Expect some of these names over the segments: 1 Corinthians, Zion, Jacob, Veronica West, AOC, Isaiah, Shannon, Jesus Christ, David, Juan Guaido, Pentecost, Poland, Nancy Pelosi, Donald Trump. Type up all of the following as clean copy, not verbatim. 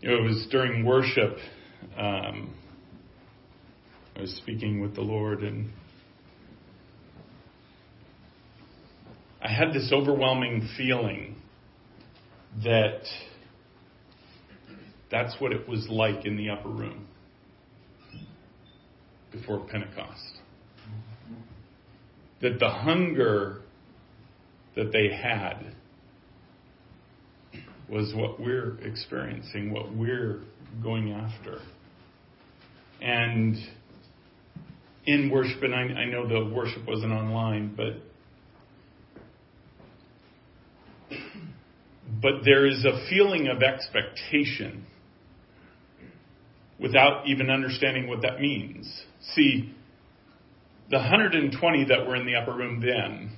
You know, it was during worship, I was speaking with the Lord, and I had this overwhelming feeling that that's what it was like in the upper room before Pentecost. That the hunger that they had was what we're experiencing, what we're going after. And in worship, and I know the worship wasn't online, but there is a feeling of expectation without even understanding what that means. See, the 120 that were in the upper room then,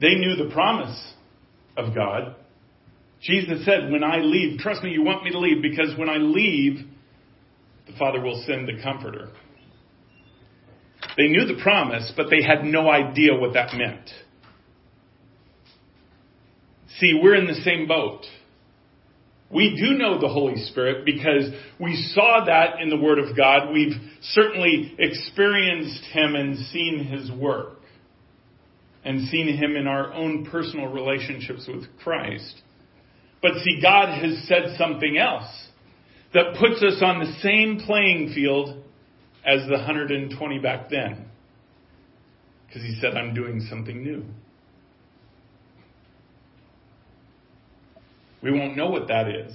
they knew the promise of God. Jesus said, when I leave, trust me, you want me to leave, because when I leave, the Father will send the Comforter. They knew the promise, but they had no idea what that meant. See, we're in the same boat. We do know the Holy Spirit because we saw that in the Word of God. We've certainly experienced Him and seen His work and seen Him in our own personal relationships with Christ. But see, God has said something else that puts us on the same playing field as the 120 back then. Because He said, I'm doing something new. We won't know what that is.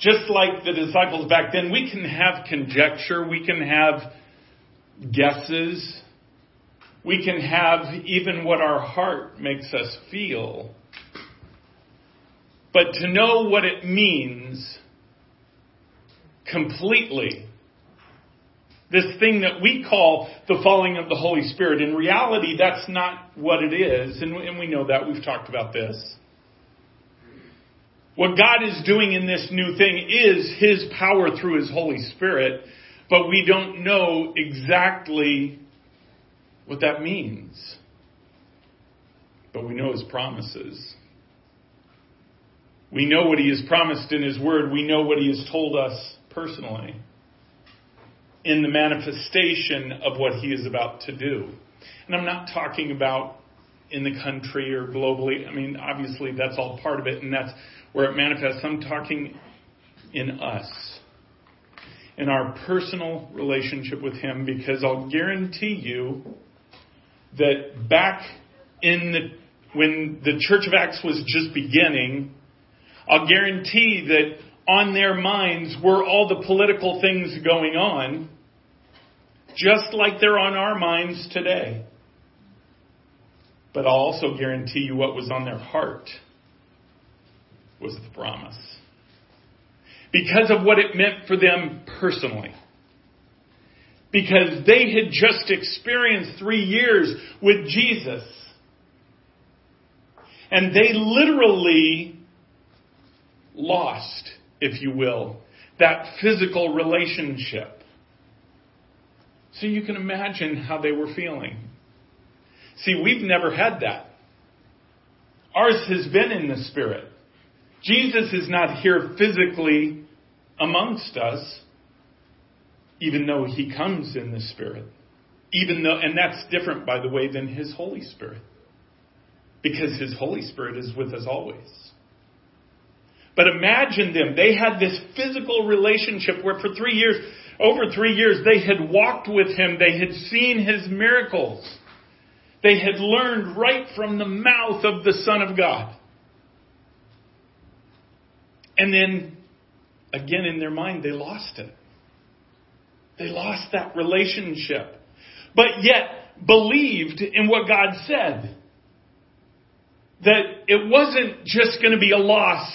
Just like the disciples back then, we can have conjecture, we can have guesses, we can have even what our heart makes us feel. But to know what it means completely, this thing that we call the falling of the Holy Spirit, in reality, that's not what it is. And we know that. We've talked about this. What God is doing in this new thing is His power through His Holy Spirit, but we don't know exactly what that means. But we know His promises. We know what He has promised in His Word. We know what He has told us personally in the manifestation of what He is about to do. And I'm not talking about in the country or globally. I mean, obviously, that's all part of it, and that's where it manifests. I'm talking in us, in our personal relationship with Him, because I'll guarantee you that back in when the Church of Acts was just beginning, I'll guarantee that on their minds were all the political things going on, just like they're on our minds today. But I'll also guarantee you what was on their heart was the promise. Because of what it meant for them personally. Because they had just experienced 3 years with Jesus. And they literally lost, if you will, that physical relationship. So you can imagine how they were feeling. See, we've never had that. Ours has been in the Spirit. Jesus is not here physically amongst us, even though He comes in the Spirit. And that's different, by the way, than His Holy Spirit. Because His Holy Spirit is with us always. But imagine them. They had this physical relationship where for 3 years, over 3 years, they had walked with Him. They had seen His miracles. They had learned right from the mouth of the Son of God. And then, again, in their mind, they lost it. They lost that relationship. But yet, believed in what God said. That it wasn't just going to be a loss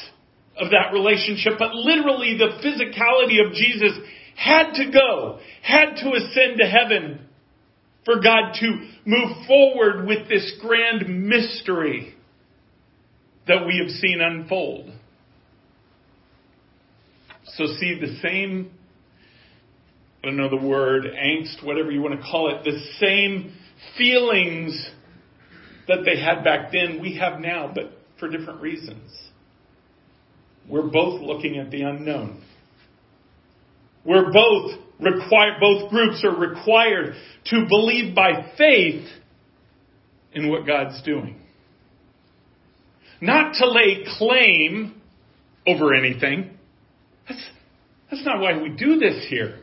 of that relationship, but literally the physicality of Jesus had to go, had to ascend to heaven for God to move forward with this grand mystery that we have seen unfold. So see, the same, I don't know the word, angst, whatever you want to call it, the same feelings that they had back then we have now, but for different reasons. We're both looking at the unknown. We're both groups are required to believe by faith in what God's doing. Not to lay claim over anything. That's not why we do this here.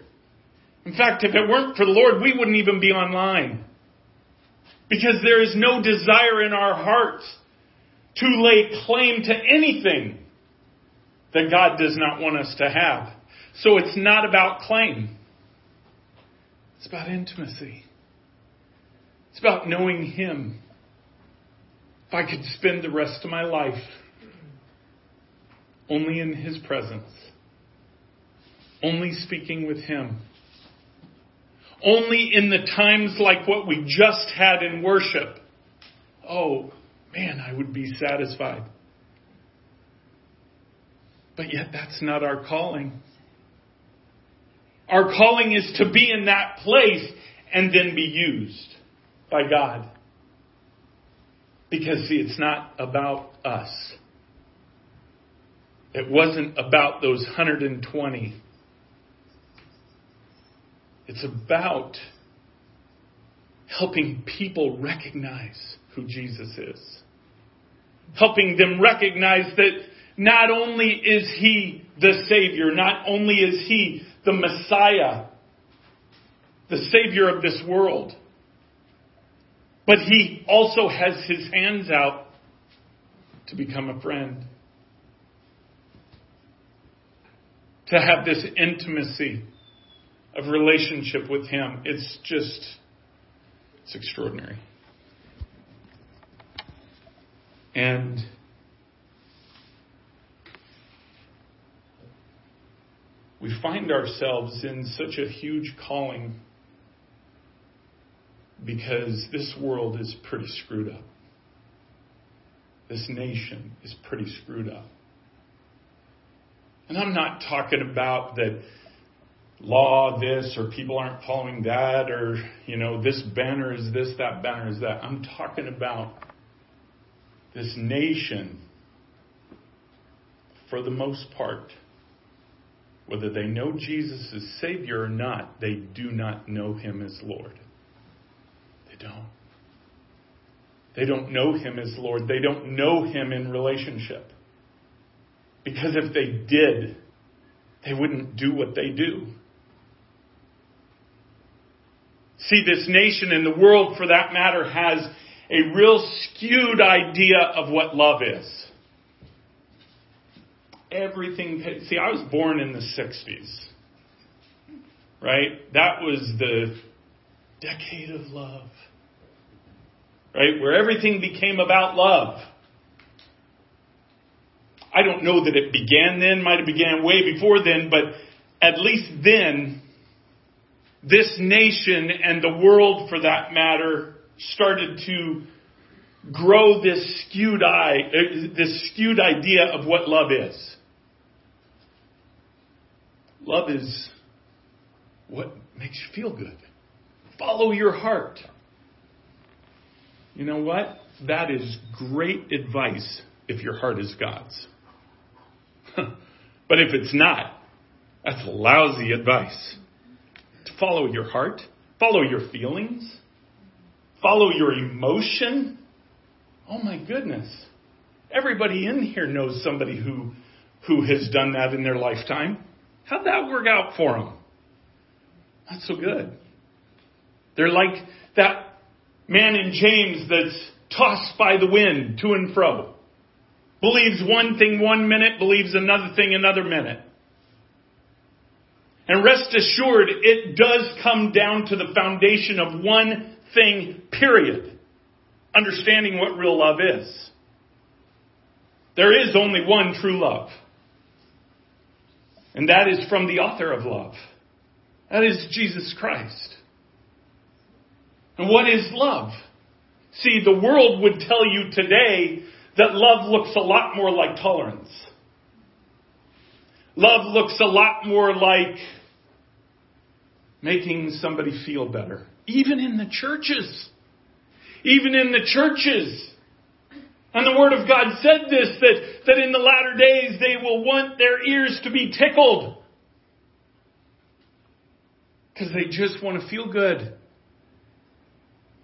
In fact, if it weren't for the Lord, we wouldn't even be online. Because there is no desire in our hearts to lay claim to anything that God does not want us to have. So it's not about claim. It's about intimacy. It's about knowing Him. If I could spend the rest of my life only in His presence, only speaking with Him, only in the times like what we just had in worship, oh, man, I would be satisfied. But yet that's not our calling. Our calling is to be in that place and then be used by God. Because, see, it's not about us. It wasn't about those 120. It's about helping people recognize who Jesus is. Helping them recognize that not only is He the Savior, not only is He the Messiah, the Savior of this world, but He also has His hands out to become a friend. To have this intimacy of relationship with Him. It's extraordinary. And we find ourselves in such a huge calling because this world is pretty screwed up. This nation is pretty screwed up. And I'm not talking about that law this or people aren't following that or, this banner is this, that banner is that. I'm talking about this nation, for the most part, whether they know Jesus as Savior or not, they do not know Him as Lord. They don't. They don't know Him as Lord. They don't know Him in relationship. Because if they did, they wouldn't do what they do. See, this nation and the world, for that matter, has a real skewed idea of what love is. Everything. See, I was born in the 60s, right? That was the decade of love, right? Where everything became about love. I don't know that it began then, might have began way before then, but at least then, this nation and the world, for that matter, started to grow this skewed idea of what love is. Love is what makes you feel good. Follow your heart. You know what? That is great advice if your heart is God's. But if it's not, that's lousy advice. To follow your heart, follow your feelings, follow your emotion. Oh my goodness. Everybody in here knows somebody who has done that in their lifetime. How'd that work out for them? Not so good. They're like that man in James that's tossed by the wind to and fro. Believes one thing one minute, believes another thing another minute. And rest assured, it does come down to the foundation of one thing, period. Understanding what real love is. There is only one true love. And that is from the author of love. That is Jesus Christ. And what is love? See, the world would tell you today that love looks a lot more like tolerance. Love looks a lot more like making somebody feel better. Even in the churches. And the Word of God said this, that in the latter days they will want their ears to be tickled. Because they just want to feel good.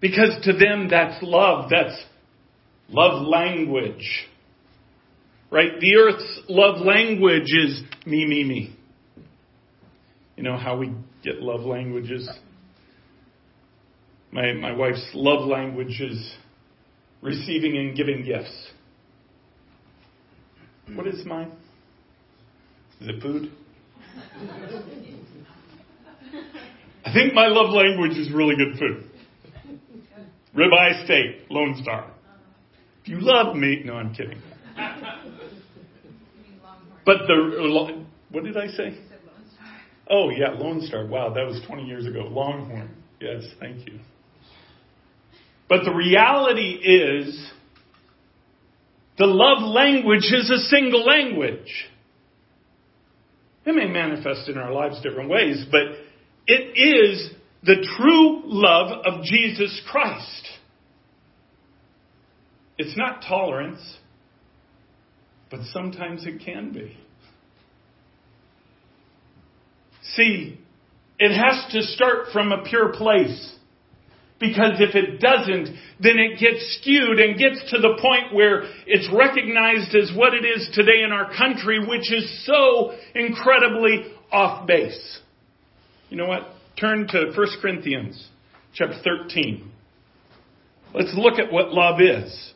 Because to them that's love. That's love language. Right? The earth's love language is me, me, me. You know how we get love languages? My wife's love language is receiving and giving gifts. What is mine? Is it food? I think my love language is really good food. Ribeye steak, Lone Star. If you love me... No, I'm kidding. But the... What did I say? Oh, yeah, Lone Star. Wow, that was 20 years ago. Longhorn. Yes, thank you. But the reality is, the love language is a single language. It may manifest in our lives different ways, but it is the true love of Jesus Christ. It's not tolerance, but sometimes it can be. See, it has to start from a pure place. Because if it doesn't, then it gets skewed and gets to the point where it's recognized as what it is today in our country, which is so incredibly off base. You know what? Turn to 1 Corinthians chapter 13. Let's look at what love is.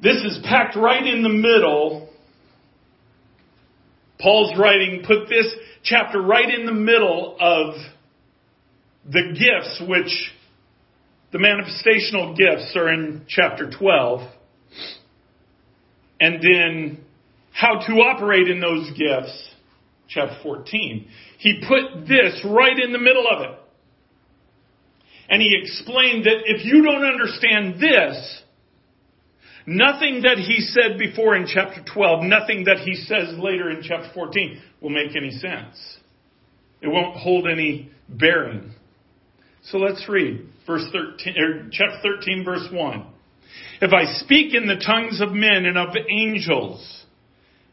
This is packed right in the middle. Paul's writing put this chapter right in the middle of the gifts, which the manifestational gifts are in chapter 12. And then how to operate in those gifts, chapter 14. He put this right in the middle of it. And he explained that if you don't understand this, nothing that he said before in chapter 12, nothing that he says later in chapter 14 will make any sense. It won't hold any bearing. So let's read chapter 13, verse 1. If I speak in the tongues of men and of angels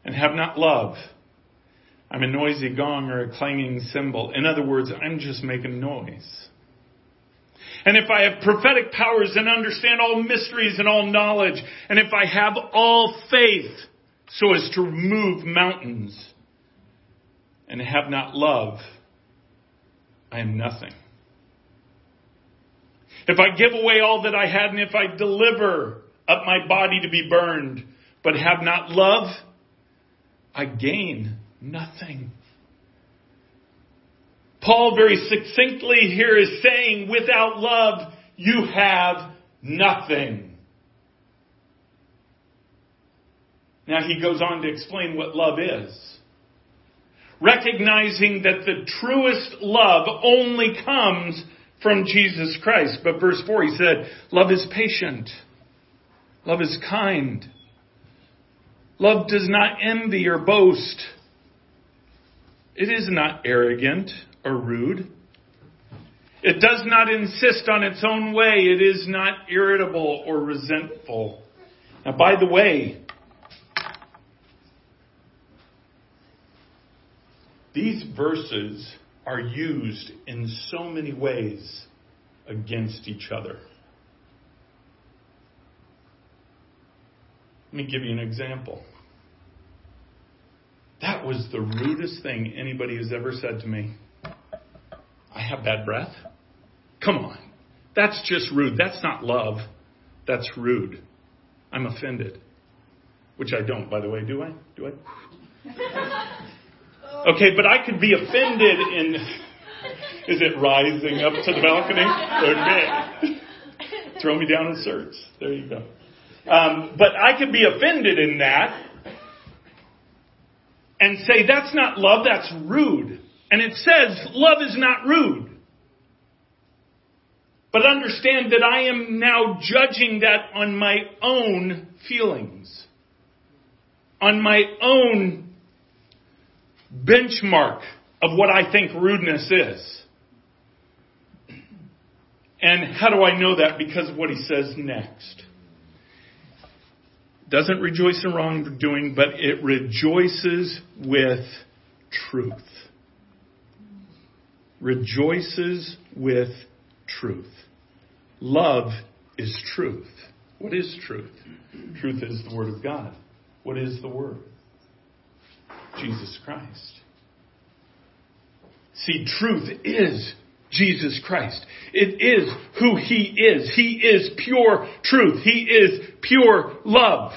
and have not love, I'm a noisy gong or a clanging cymbal. In other words, I'm just making noise. And if I have prophetic powers and understand all mysteries and all knowledge, and if I have all faith so as to remove mountains and have not love, I am nothing. If I give away all that I had and if I deliver up my body to be burned but have not love, I gain nothing. Paul very succinctly here is saying, without love, you have nothing. Now he goes on to explain what love is. Recognizing that the truest love only comes from Jesus Christ. But verse 4, he said, love is patient. Love is kind. Love does not envy or boast. It is not arrogant or rude. It does not insist on its own way. It is not irritable or resentful. Now, by the way, these verses are used in so many ways against each other. Let me give you an example. That was the rudest thing anybody has ever said to me. I have bad breath? Come on. That's just rude. That's not love. That's rude. I'm offended. Which I don't, by the way. Do I? Okay, but I could be offended in... Is it rising up to the balcony? Okay. Throw me down in certs. There you go. But I could be offended in that and say, that's not love, that's rude. And it says, love is not rude. But understand that I am now judging that on my own feelings. On my own benchmark of what I think rudeness is. And how do I know that? Because of what he says next. Doesn't rejoice in wrongdoing, but it rejoices with truth. Rejoices with truth. Love is truth. What is truth? Truth is the Word of God. What is the Word? Jesus Christ. See, truth is Jesus Christ. It is who He is. He is pure truth. He is pure love.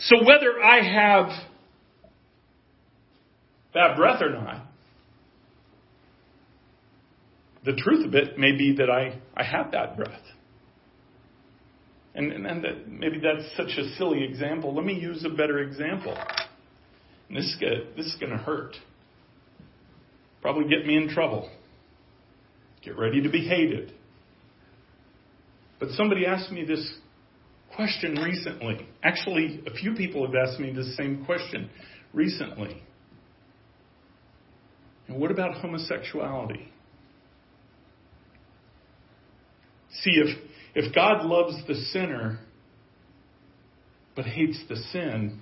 So whether I have bad breath or not, the truth of it may be that I have bad breath. And that maybe that's such a silly example. Let me use a better example. And this is going to hurt. Probably get me in trouble. Get ready to be hated. But somebody asked me this question recently. Actually, a few people have asked me this same question recently. And what about homosexuality? See, if God loves the sinner but hates the sin,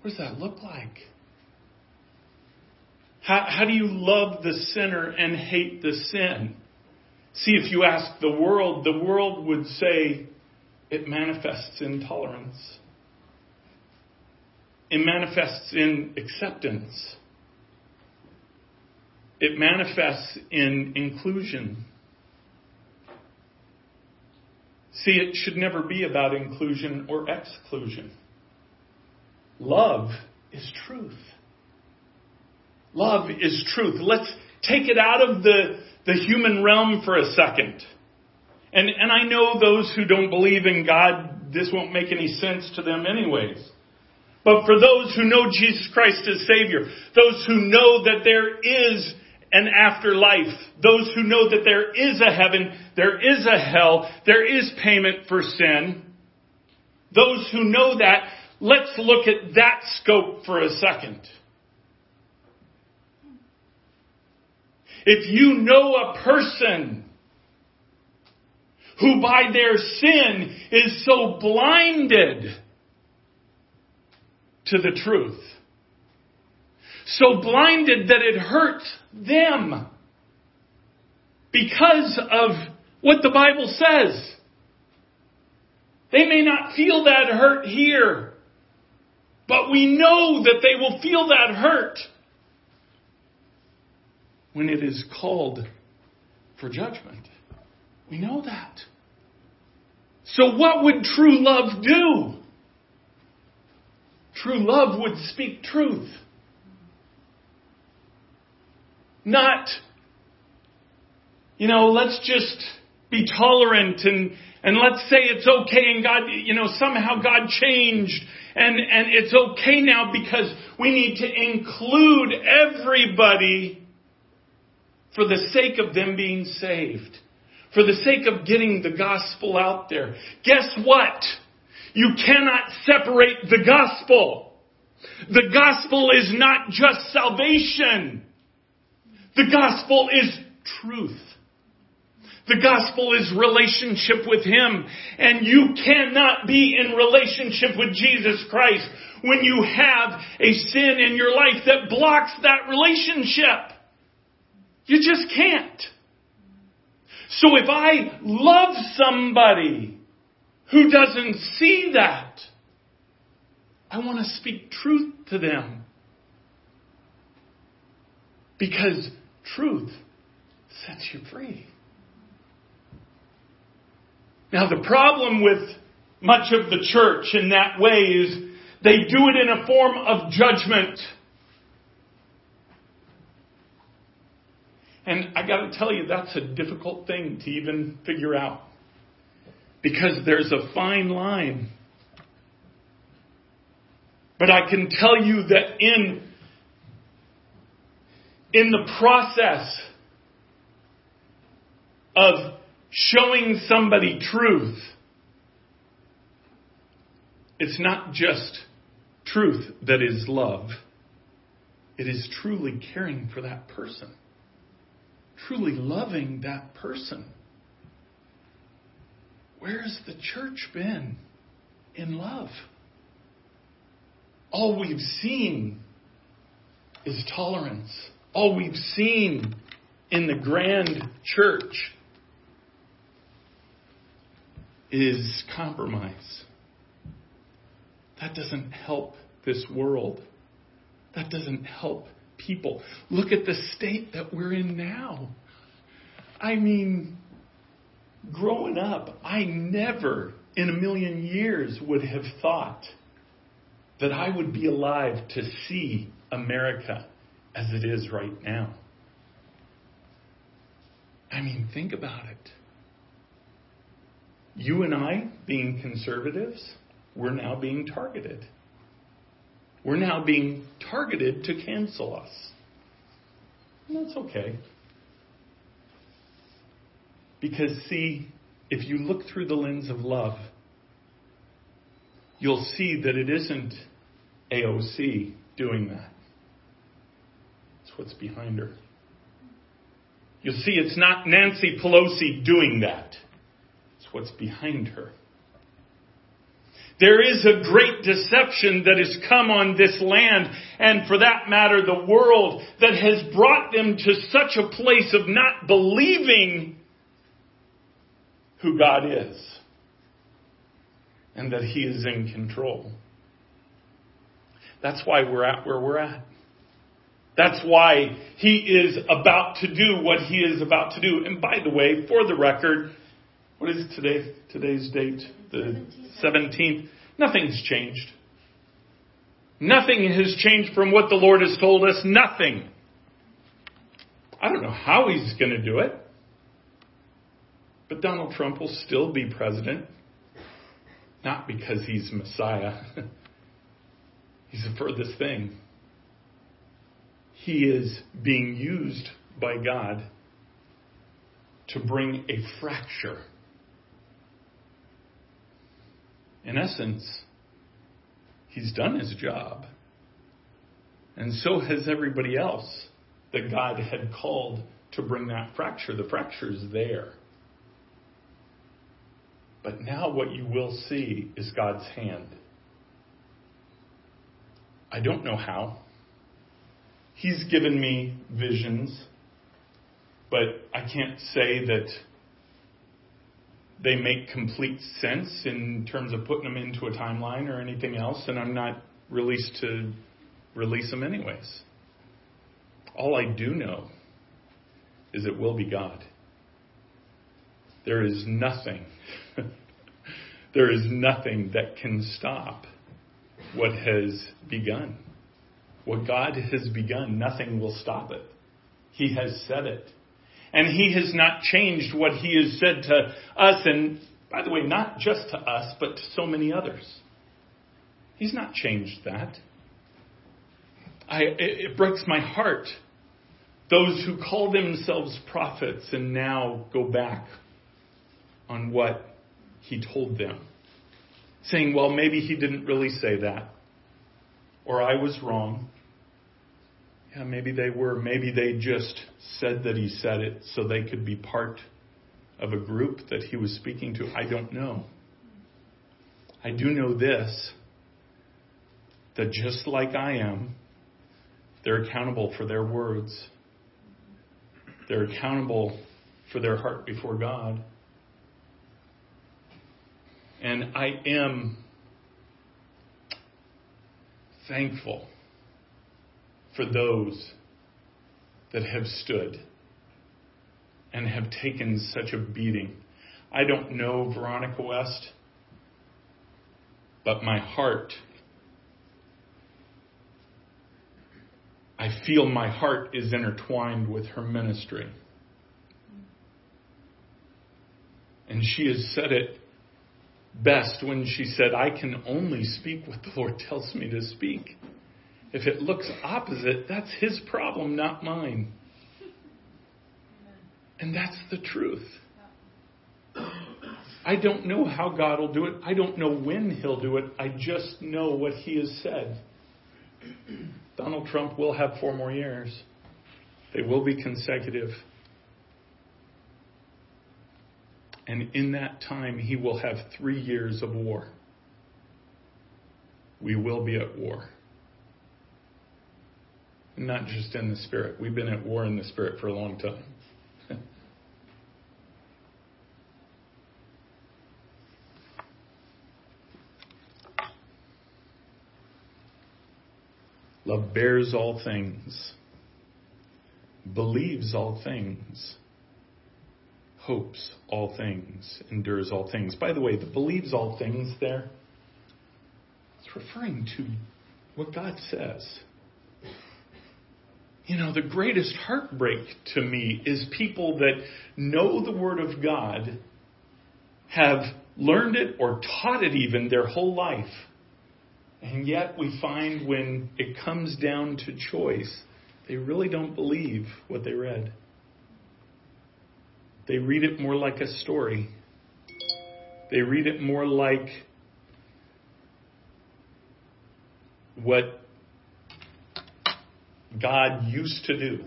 what does that look like? How do you love the sinner and hate the sin? See, if you ask the world would say it manifests in tolerance. It manifests in acceptance. It manifests in inclusion. See, it should never be about inclusion or exclusion. Love is truth. Love is truth. Let's take it out of the human realm for a second. And I know those who don't believe in God, this won't make any sense to them anyways. But for those who know Jesus Christ as Savior, those who know that there is an afterlife, those who know that there is a heaven, there is a hell, there is payment for sin, those who know that, let's look at that scope for a second. If you know a person who by their sin is so blinded to the truth, so blinded that it hurts them because of what the Bible says. They may not feel that hurt here, but we know that they will feel that hurt when it is called for judgment. We know that. So what would true love do? True love would speak truth. Not, let's just be tolerant and let's say it's okay and God, somehow God changed and it's okay now because we need to include everybody for the sake of them being saved. For the sake of getting the gospel out there. Guess what? You cannot separate the gospel. The gospel is not just salvation. The gospel is truth. The gospel is relationship with Him. And you cannot be in relationship with Jesus Christ when you have a sin in your life that blocks that relationship. You just can't. So if I love somebody who doesn't see that, I want to speak truth to them. Because truth sets you free. Now, the problem with much of the church in that way is they do it in a form of judgment. And I got to tell you, that's a difficult thing to even figure out. Because there's a fine line. But I can tell you that in the process of showing somebody truth, it's not just truth that is love. It is truly caring for that person. truly loving that person. Where's the church been in love? All we've seen is tolerance. All we've seen in the grand church is compromise. That doesn't help this world. That doesn't help people. Look at the state that we're in now. I mean, growing up, I never in a million years would have thought that I would be alive to see America as it is right now. I mean, think about it. You and I, being conservatives, we're now being targeted. We're now being targeted to cancel us. And that's okay. Because, see, if you look through the lens of love, you'll see that it isn't AOC doing that. It's what's behind her. You'll see it's not Nancy Pelosi doing that. It's what's behind her. There is a great deception that has come on this land, and for that matter, the world, that has brought them to such a place of not believing who God is and that He is in control. That's why we're at where we're at. That's why He is about to do what He is about to do. And by the way, for the record, what is today? Today's date, the 17th. Nothing's changed. Nothing has changed from what the Lord has told us. Nothing. I don't know how He's going to do it. But Donald Trump will still be president. Not because he's Messiah. He's the furthest thing. He is being used by God to bring a fracture. In essence, He's done His job. And so has everybody else that God had called to bring that fracture. The fracture is there. But now what you will see is God's hand. I don't know how. He's given me visions, but I can't say that they make complete sense in terms of putting them into a timeline or anything else, and I'm not released to release them anyways. All I do know is it will be God. There is nothing. There is nothing that can stop what has begun. What God has begun, nothing will stop it. He has said it. And He has not changed what He has said to us, and by the way, not just to us, but to so many others. He's not changed that. It breaks my heart. Those who call themselves prophets and now go back on what He told them, saying, well, maybe He didn't really say that, or I was wrong. Yeah, maybe they were. Maybe they just said that He said it so they could be part of a group that He was speaking to. I don't know. I do know this, that just like I am, they're accountable for their words. They're accountable for their heart before God. And I am thankful for those that have stood and have taken such a beating. I don't know Veronica West, but my heart, I feel my heart is intertwined with her ministry. And she has said it best when she said, I can only speak what the Lord tells me to speak. If it looks opposite, that's His problem, not mine. And that's the truth. I don't know how God will do it. I don't know when He'll do it. I just know what He has said. Donald Trump will have 4 more years. They will be consecutive. and in that time he will have 3 years of war. We will be at war. Not just in the spirit. We've been at war in the spirit for a long time. Love bears all things, believes all things, hopes all things, endures all things. By the way, the believes all things there, it's referring to what God says. You know, the greatest heartbreak to me is people that know the Word of God, have learned it or taught it even their whole life. And yet we find when it comes down to choice, they really don't believe what they read. They read it more like a story. They read it more like what God used to do.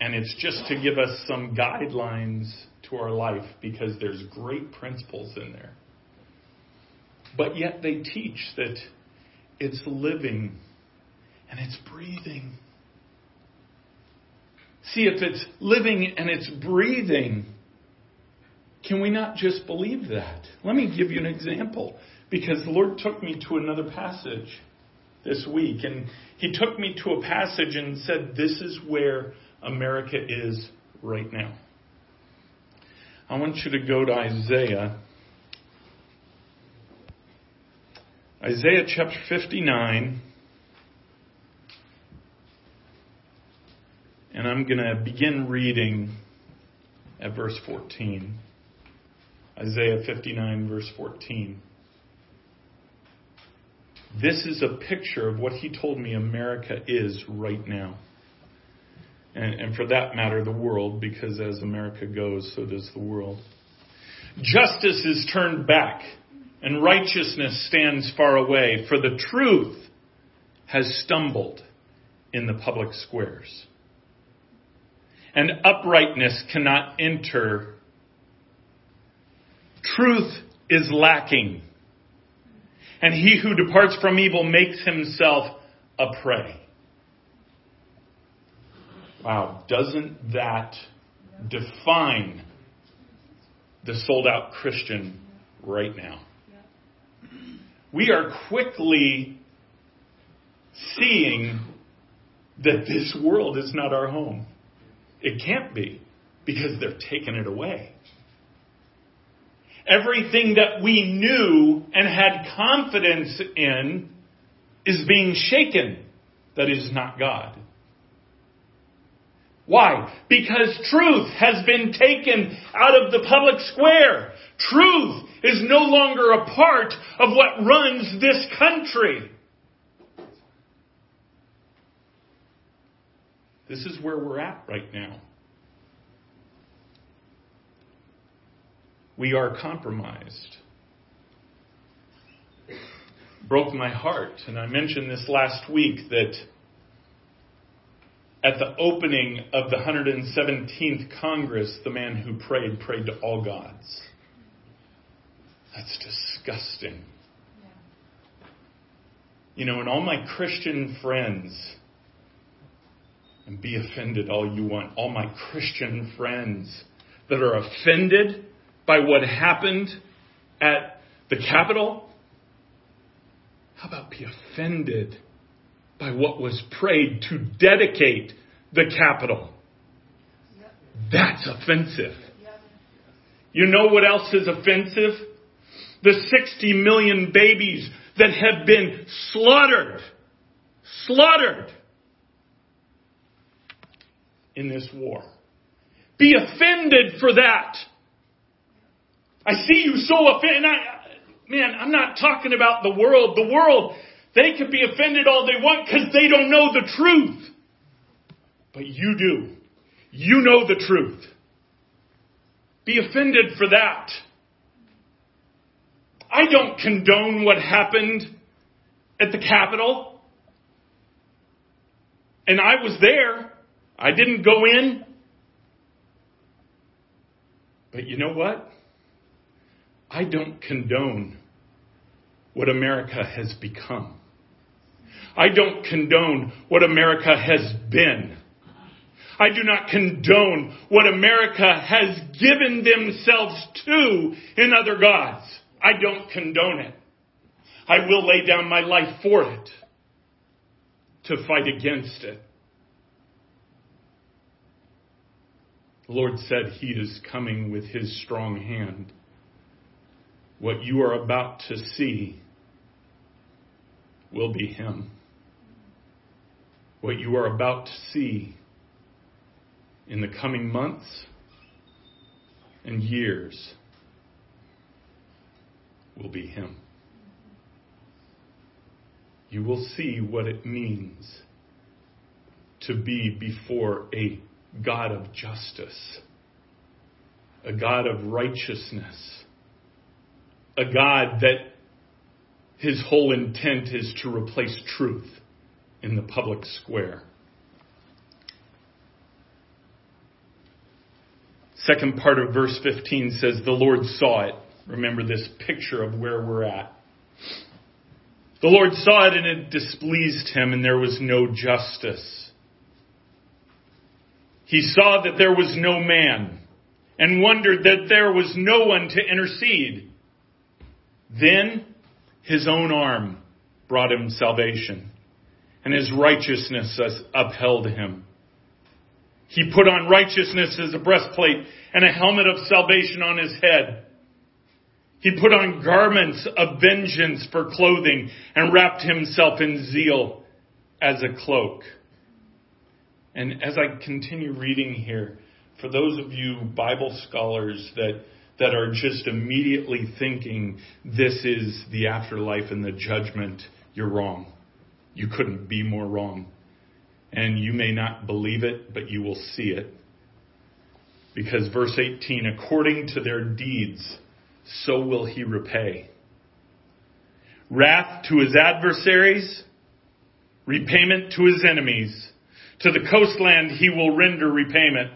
And it's just to give us some guidelines to our life because there's great principles in there. But yet they teach that it's living and it's breathing. See, if it's living and it's breathing, can we not just believe that? Let me give you an example, because the Lord took me to another passage this week, and he took me to a passage and said, this is where America is right now. I want you to go to Isaiah. Isaiah chapter 59. And I'm going to begin reading at verse 14. Isaiah 59, verse 14. This is a picture of what he told me America is right now. And for that matter, the world, because as America goes, so does the world. Justice is turned back, and righteousness stands far away, for the truth has stumbled in the public squares. And uprightness cannot enter. Truth is lacking. And he who departs from evil makes himself a prey. Wow, doesn't that define the sold-out Christian right now? We are quickly seeing that this world is not our home. It can't be, because they're taking it away. Everything that we knew and had confidence in is being shaken. That is not God. Why? Because truth has been taken out of the public square. Truth is no longer a part of what runs this country. This is where we're at right now. We are compromised. Broke my heart, and I mentioned this last week, that at the opening of the 117th Congress, the man who prayed to all gods. That's disgusting. Yeah. You know, and all my Christian friends... And be offended all you want. All my Christian friends that are offended by what happened at the Capitol. How about be offended by what was prayed to dedicate the Capitol? Yep. That's offensive. Yep. You know what else is offensive? The 60 million babies that have been slaughtered. In this war. Be offended for that. I see you so offended. I'm not talking about the world. The world, they can be offended all they want because they don't know the truth. But you do. You know the truth. Be offended for that. I don't condone what happened at the Capitol. And I was there. I didn't go in. But you know what? I don't condone what America has become. I don't condone what America has been. I do not condone what America has given themselves to in other gods. I don't condone it. I will lay down my life for it, to fight against it. The Lord said He is coming with His strong hand. What you are about to see will be Him. What you are about to see in the coming months and years will be Him. You will see what it means to be before a God of justice, a God of righteousness, a God that His whole intent is to replace truth in the public square. Second part of verse 15 says, the Lord saw it. Remember this picture of where we're at. The Lord saw it and it displeased Him, and there was no justice. He saw that there was no man and wondered that there was no one to intercede. Then His own arm brought Him salvation, and His righteousness upheld Him. He put on righteousness as a breastplate and a helmet of salvation on His head. He put on garments of vengeance for clothing and wrapped Himself in zeal as a cloak. And as I continue reading here, for those of you Bible scholars that are just immediately thinking this is the afterlife and the judgment, you're wrong. You couldn't be more wrong. And you may not believe it, but you will see it. Because verse 18, according to their deeds, so will He repay. Wrath to His adversaries, repayment to His enemies. To the coastland He will render repayment.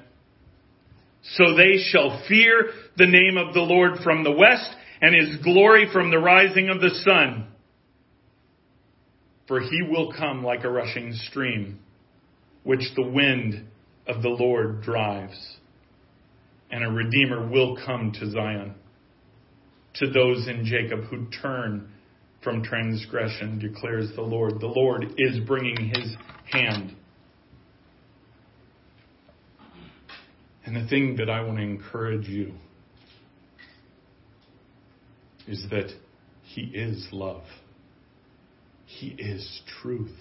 So they shall fear the name of the Lord from the west, and His glory from the rising of the sun. For He will come like a rushing stream, which the wind of the Lord drives. And a Redeemer will come to Zion, to those in Jacob who turn from transgression, declares the Lord. The Lord is bringing His hand. And the thing that I want to encourage you is that He is love. He is truth.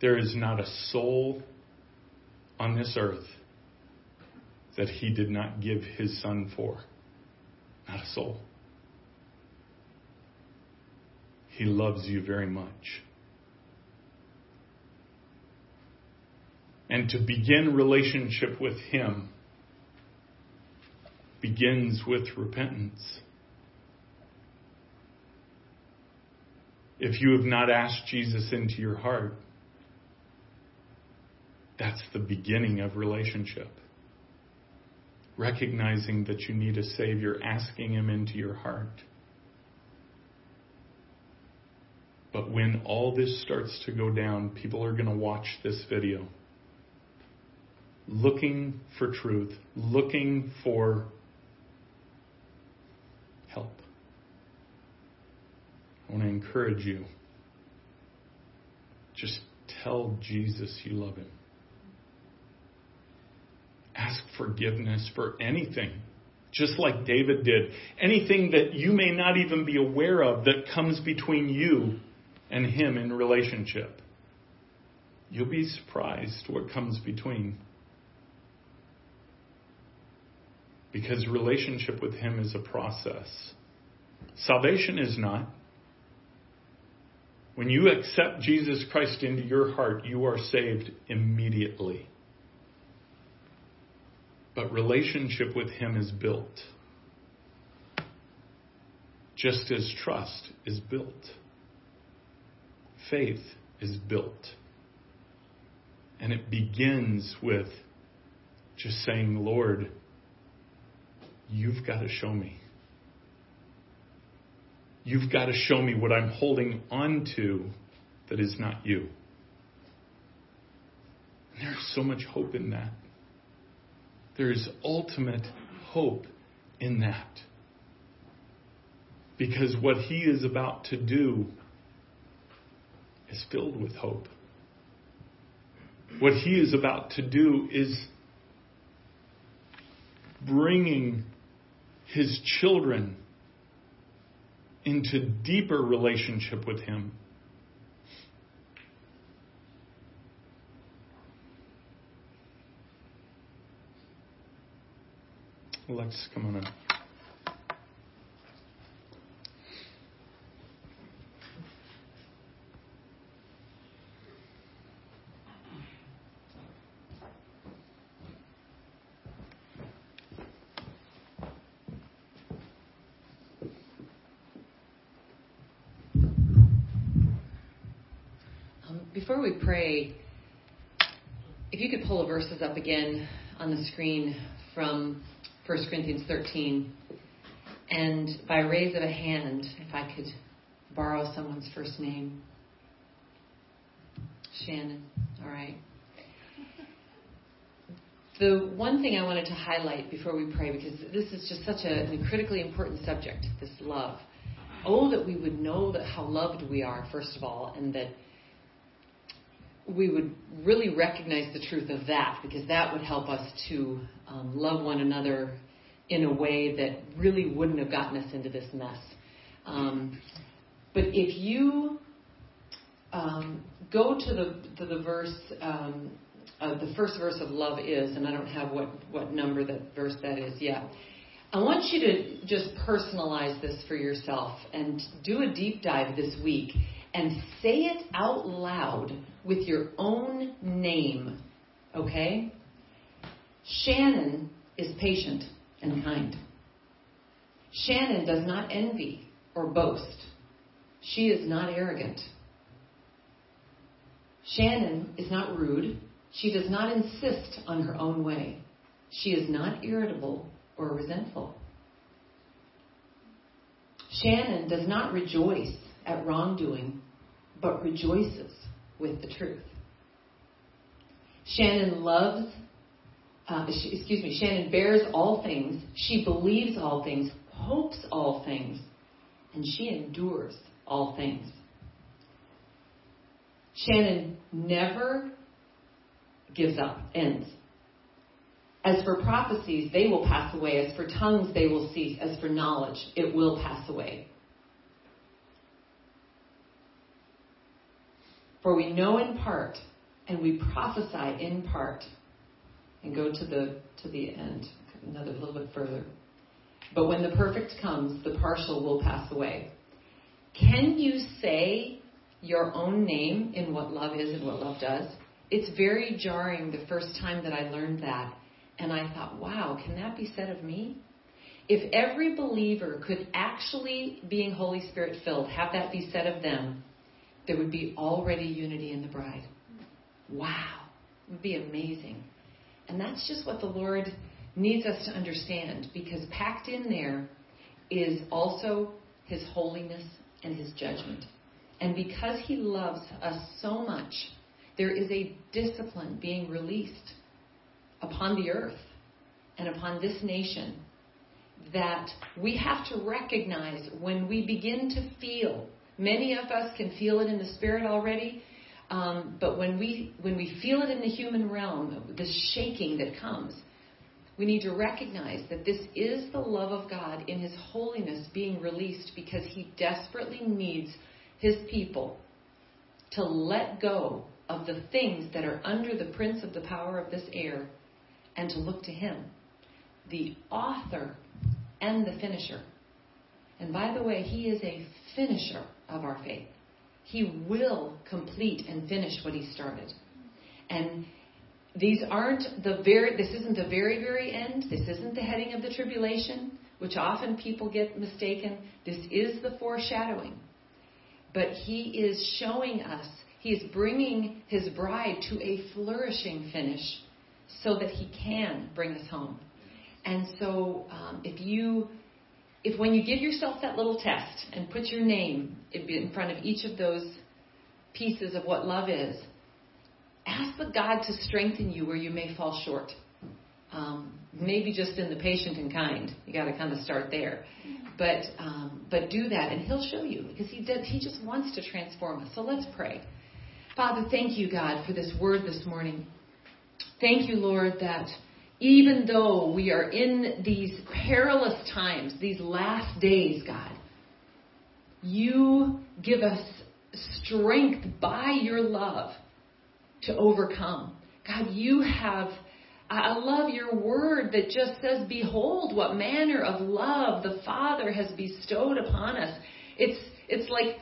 There is not a soul on this earth that He did not give His Son for. Not a soul. He loves you very much. And to begin relationship with Him begins with repentance. If you have not asked Jesus into your heart, that's the beginning of relationship. Recognizing that you need a Savior, asking Him into your heart. But when all this starts to go down, people are going to watch this video, looking for truth, looking for help. I want to encourage you. Just tell Jesus you love Him. Ask forgiveness for anything, just like David did. Anything that you may not even be aware of that comes between you and Him in relationship. You'll be surprised what comes between. Because relationship with Him is a process. Salvation is not. When you accept Jesus Christ into your heart, you are saved immediately. But relationship with Him is built, just as trust is built. Faith is built. And it begins with just saying, Lord, you've got to show me. You've got to show me what I'm holding on to that is not you. And there's so much hope in that. There is ultimate hope in that. Because what he is about to do is filled with hope. What he is about to do is bringing his children into deeper relationship with him. Lex, come on up. Before we pray, if you could pull the verses up again on the screen from 1 Corinthians 13, and by raise of a hand, if I could borrow someone's first name. Shannon, all right. The one thing I wanted to highlight before we pray, because this is just such a critically important subject, this love. Oh, that we would know that how loved we are, first of all, and that we would really recognize the truth of that, because that would help us to love one another in a way that really wouldn't have gotten us into this mess. But if you go to the verse, the first verse of love is, and I don't have what number that verse that is yet. I want you to just personalize this for yourself and do a deep dive this week and say it out loud with your own name, okay? Shannon is patient and kind. Shannon does not envy or boast. She is not arrogant. Shannon is not rude. She does not insist on her own way. She is not irritable or resentful. Shannon does not rejoice at wrongdoing, but rejoices with the truth. Shannon bears all things. She believes all things, hopes all things, and she endures all things. Shannon never gives up, ends. As for prophecies, they will pass away. As for tongues, they will cease. As for knowledge, it will pass away. For we know in part, and we prophesy in part. And go to the end, another little bit further. But when the perfect comes, the partial will pass away. Can you say your own name in what love is and what love does? It's very jarring the first time that I learned that. And I thought, wow, can that be said of me? If every believer could actually, being Holy Spirit filled, have that be said of them, there would be already unity in the bride. Wow. It would be amazing. And that's just what the Lord needs us to understand, because packed in there is also his holiness and his judgment. And because he loves us so much, there is a discipline being released upon the earth and upon this nation that we have to recognize when we begin to feel. Many of us can feel it in the spirit already, but when we feel it in the human realm, the shaking that comes, we need to recognize that this is the love of God in his holiness being released, because he desperately needs his people to let go of the things that are under the prince of the power of this air and to look to him, the author and the finisher. And by the way, he is a finisher of our faith. He will complete and finish what he started. And this isn't the very, very end. This isn't the heading of the tribulation, which often people get mistaken. This is the foreshadowing. But he is showing us, he is bringing his bride to a flourishing finish so that he can bring us home. And so if when you give yourself that little test and put your name in front of each of those pieces of what love is, ask the God to strengthen you where you may fall short. Maybe just in the patient and kind. You got to kind of start there. But do that, and he'll show you, because he just wants to transform us. So let's pray. Father, thank you, God, for this word this morning. Thank you, Lord, that even though we are in these perilous times, these last days, God, you give us strength by your love to overcome. God, I love your word that just says, behold, what manner of love the Father has bestowed upon us. It's like,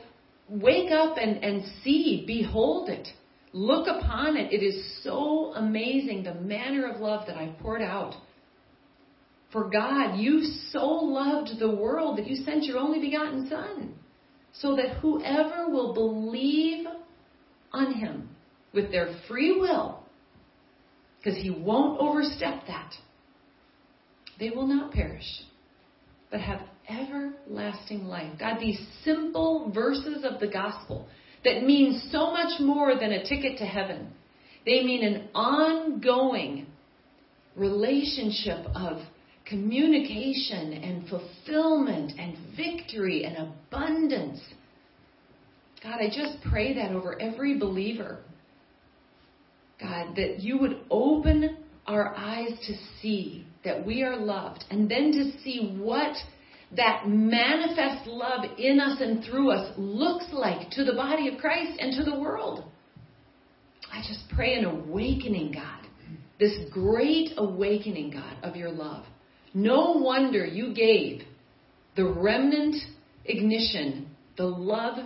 wake up and see, behold it. Look upon it. It is so amazing, the manner of love that I've poured out. For God, you so loved the world that you sent your only begotten Son, so that whoever will believe on him with their free will, because he won't overstep that, they will not perish, but have everlasting life. God, these simple verses of the gospel that mean so much more than a ticket to heaven. They mean an ongoing relationship of communication and fulfillment and victory and abundance. God, I just pray that over every believer. God, that you would open our eyes to see that we are loved, and then to see what that manifest love in us and through us looks like to the body of Christ and to the world. I just pray an awakening, God, this great awakening, God, of your love. No wonder you gave the remnant ignition, the love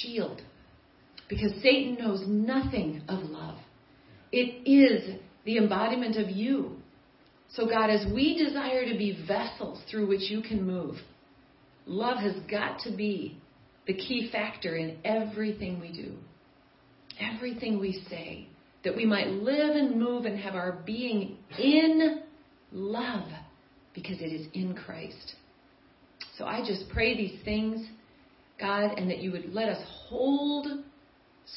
shield, because Satan knows nothing of love. It is the embodiment of you. So God, as we desire to be vessels through which you can move, love has got to be the key factor in everything we do, everything we say, that we might live and move and have our being in love, because it is in Christ. So I just pray these things, God, and that you would let us hold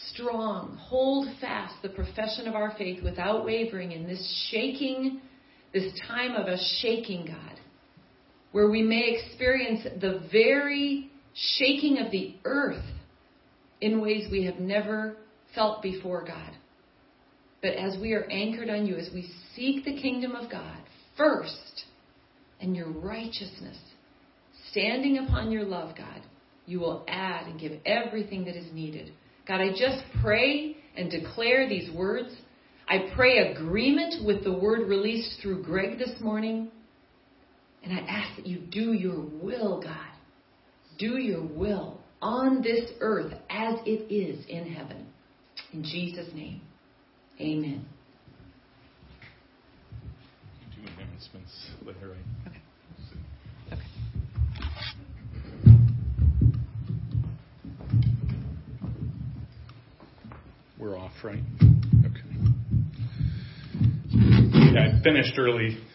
strong, hold fast the profession of our faith without wavering in this time of a shaking, God, where we may experience the very shaking of the earth in ways we have never felt before, God. But as we are anchored on you, as we seek the kingdom of God first and your righteousness, standing upon your love, God, you will add and give everything that is needed. God, I just pray and declare these words. I pray agreement with the word released through Greg this morning. And I ask that you do your will, God. Do your will on this earth as it is in heaven. In Jesus' name, amen. You do announcements. Let her in. Okay. We're off, right? Okay. Yeah, I finished early